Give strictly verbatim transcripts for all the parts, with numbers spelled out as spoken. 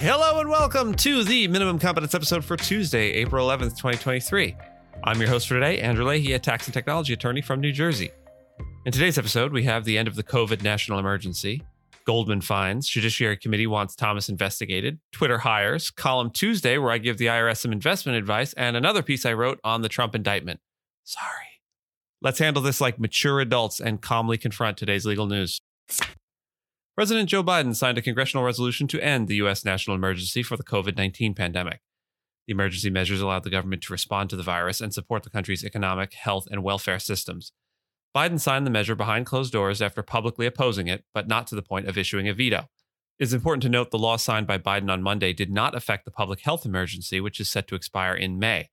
Hello and welcome to the Minimum Competence episode for Tuesday, April eleventh, twenty twenty-three. I'm your host for today, Andrew Leahy, a tax and technology attorney from New Jersey. In today's episode, we have the end of the COVID national emergency, Goldman fines, Judiciary Committee wants Thomas investigated, Twitter hires, Column Tuesday, where I give the I R S some investment advice, and another piece I wrote on the Trump indictment. Sorry. Let's handle this like mature adults and calmly confront today's legal news. President Joe Biden signed a congressional resolution to end the U S national emergency for the COVID nineteen pandemic. The emergency measures allowed the government to respond to the virus and support the country's economic, health, and welfare systems. Biden signed the measure behind closed doors after publicly opposing it, but not to the point of issuing a veto. It's important to note the law signed by Biden on Monday did not affect the public health emergency, which is set to expire in May.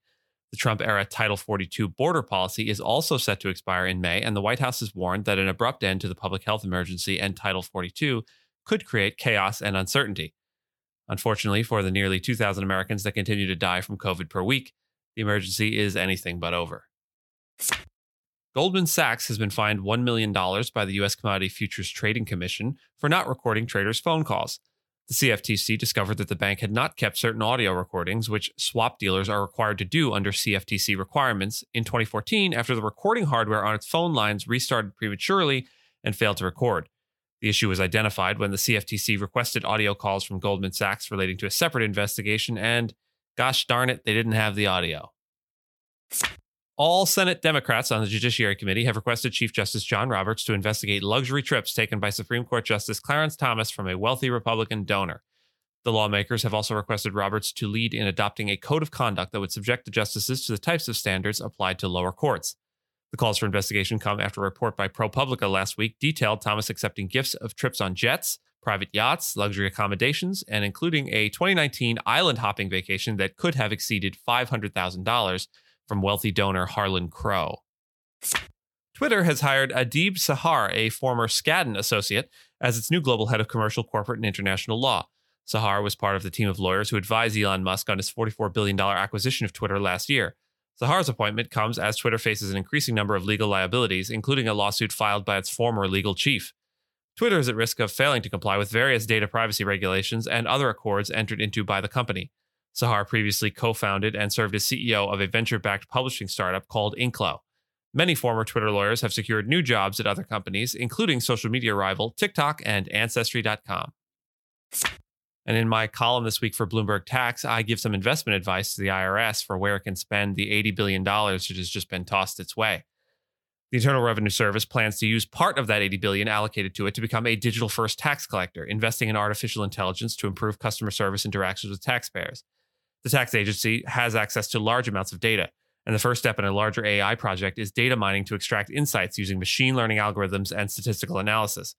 The Trump-era Title forty-two border policy is also set to expire in May, and the White House has warned that an abrupt end to the public health emergency and Title forty-two could create chaos and uncertainty. Unfortunately, for the nearly two thousand Americans that continue to die from COVID per week, the emergency is anything but over. Goldman Sachs has been fined one million dollars by the U S Commodity Futures Trading Commission for not recording traders' phone calls. The C F T C discovered that the bank had not kept certain audio recordings, which swap dealers are required to do under C F T C requirements, in twenty fourteen after the recording hardware on its phone lines restarted prematurely and failed to record. The issue was identified when the C F T C requested audio calls from Goldman Sachs relating to a separate investigation, and gosh darn it, they didn't have the audio. All Senate Democrats on the Judiciary Committee have requested Chief Justice John Roberts to investigate luxury trips taken by Supreme Court Justice Clarence Thomas from a wealthy Republican donor. The lawmakers have also requested Roberts to lead in adopting a code of conduct that would subject the justices to the types of standards applied to lower courts. The calls for investigation come after a report by ProPublica last week detailed Thomas accepting gifts of trips on jets, private yachts, luxury accommodations, and including a twenty nineteen island hopping vacation that could have exceeded five hundred thousand dollars. From wealthy donor Harlan Crow. Twitter has hired Adib Sahar, a former Skadden associate, as its new global head of commercial, corporate, and international law. Sahar was part of the team of lawyers who advised Elon Musk on his forty-four billion dollars acquisition of Twitter last year. Sahar's appointment comes as Twitter faces an increasing number of legal liabilities, including a lawsuit filed by its former legal chief. Twitter is at risk of failing to comply with various data privacy regulations and other accords entered into by the company. Sahar previously co-founded and served as C E O of a venture-backed publishing startup called Inclo. Many former Twitter lawyers have secured new jobs at other companies, including social media rival TikTok and Ancestry dot com. And in my column this week for Bloomberg Tax, I give some investment advice to the I R S for where it can spend the eighty billion dollars that has just been tossed its way. The Internal Revenue Service plans to use part of that eighty billion dollars allocated to it to become a digital-first tax collector, investing in artificial intelligence to improve customer service interactions with taxpayers. The tax agency has access to large amounts of data, and the first step in a larger A I project is data mining to extract insights using machine learning algorithms and statistical analysis.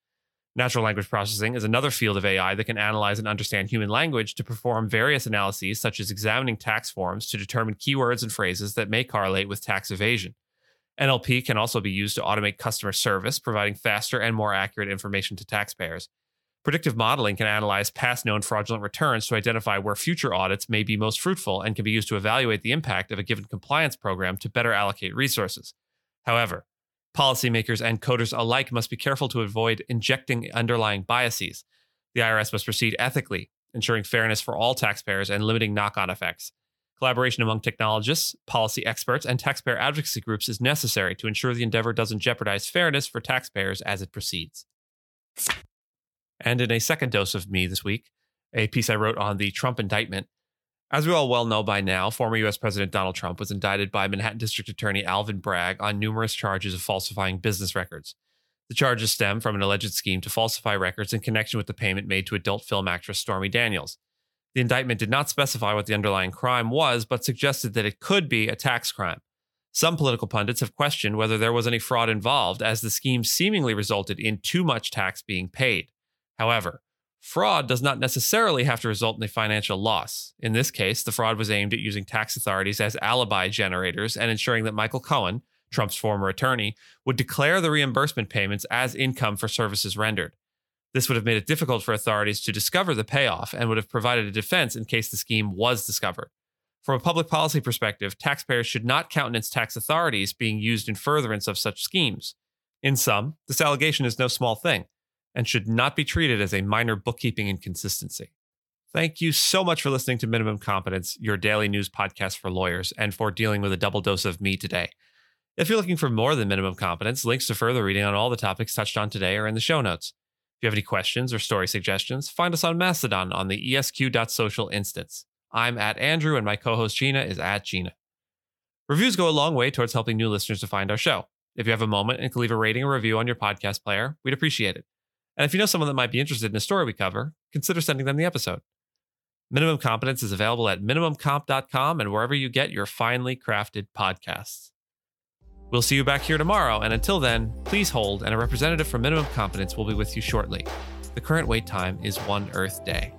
Natural language processing is another field of A I that can analyze and understand human language to perform various analyses, such as examining tax forms to determine keywords and phrases that may correlate with tax evasion. N L P can also be used to automate customer service, providing faster and more accurate information to taxpayers. Predictive modeling can analyze past known fraudulent returns to identify where future audits may be most fruitful and can be used to evaluate the impact of a given compliance program to better allocate resources. However, policymakers and coders alike must be careful to avoid injecting underlying biases. The I R S must proceed ethically, ensuring fairness for all taxpayers and limiting knock-on effects. Collaboration among technologists, policy experts, and taxpayer advocacy groups is necessary to ensure the endeavor doesn't jeopardize fairness for taxpayers as it proceeds. And in a second dose of me this week, a piece I wrote on the Trump indictment. As we all well know by now, former U S President Donald Trump was indicted by Manhattan District Attorney Alvin Bragg on numerous charges of falsifying business records. The charges stem from an alleged scheme to falsify records in connection with the payment made to adult film actress Stormy Daniels. The indictment did not specify what the underlying crime was, but suggested that it could be a tax crime. Some political pundits have questioned whether there was any fraud involved, as the scheme seemingly resulted in too much tax being paid. However, fraud does not necessarily have to result in a financial loss. In this case, the fraud was aimed at using tax authorities as alibi generators and ensuring that Michael Cohen, Trump's former attorney, would declare the reimbursement payments as income for services rendered. This would have made it difficult for authorities to discover the payoff and would have provided a defense in case the scheme was discovered. From a public policy perspective, taxpayers should not countenance tax authorities being used in furtherance of such schemes. In sum, this allegation is no small thing and should not be treated as a minor bookkeeping inconsistency. Thank you so much for listening to Minimum Competence, your daily news podcast for lawyers, and for dealing with a double dose of me today. If you're looking for more than Minimum Competence, links to further reading on all the topics touched on today are in the show notes. If you have any questions or story suggestions, find us on Mastodon on the E S Q dot social instance. I'm at Andrew, and my co-host Gina is at Gina. Reviews go a long way towards helping new listeners to find our show. If you have a moment and can leave a rating or review on your podcast player, we'd appreciate it. And if you know someone that might be interested in a story we cover, consider sending them the episode. Minimum Competence is available at minimum comp dot com and wherever you get your finely crafted podcasts. We'll see you back here tomorrow, and until then, please hold, and a representative from Minimum Competence will be with you shortly. The current wait time is one Earth Day.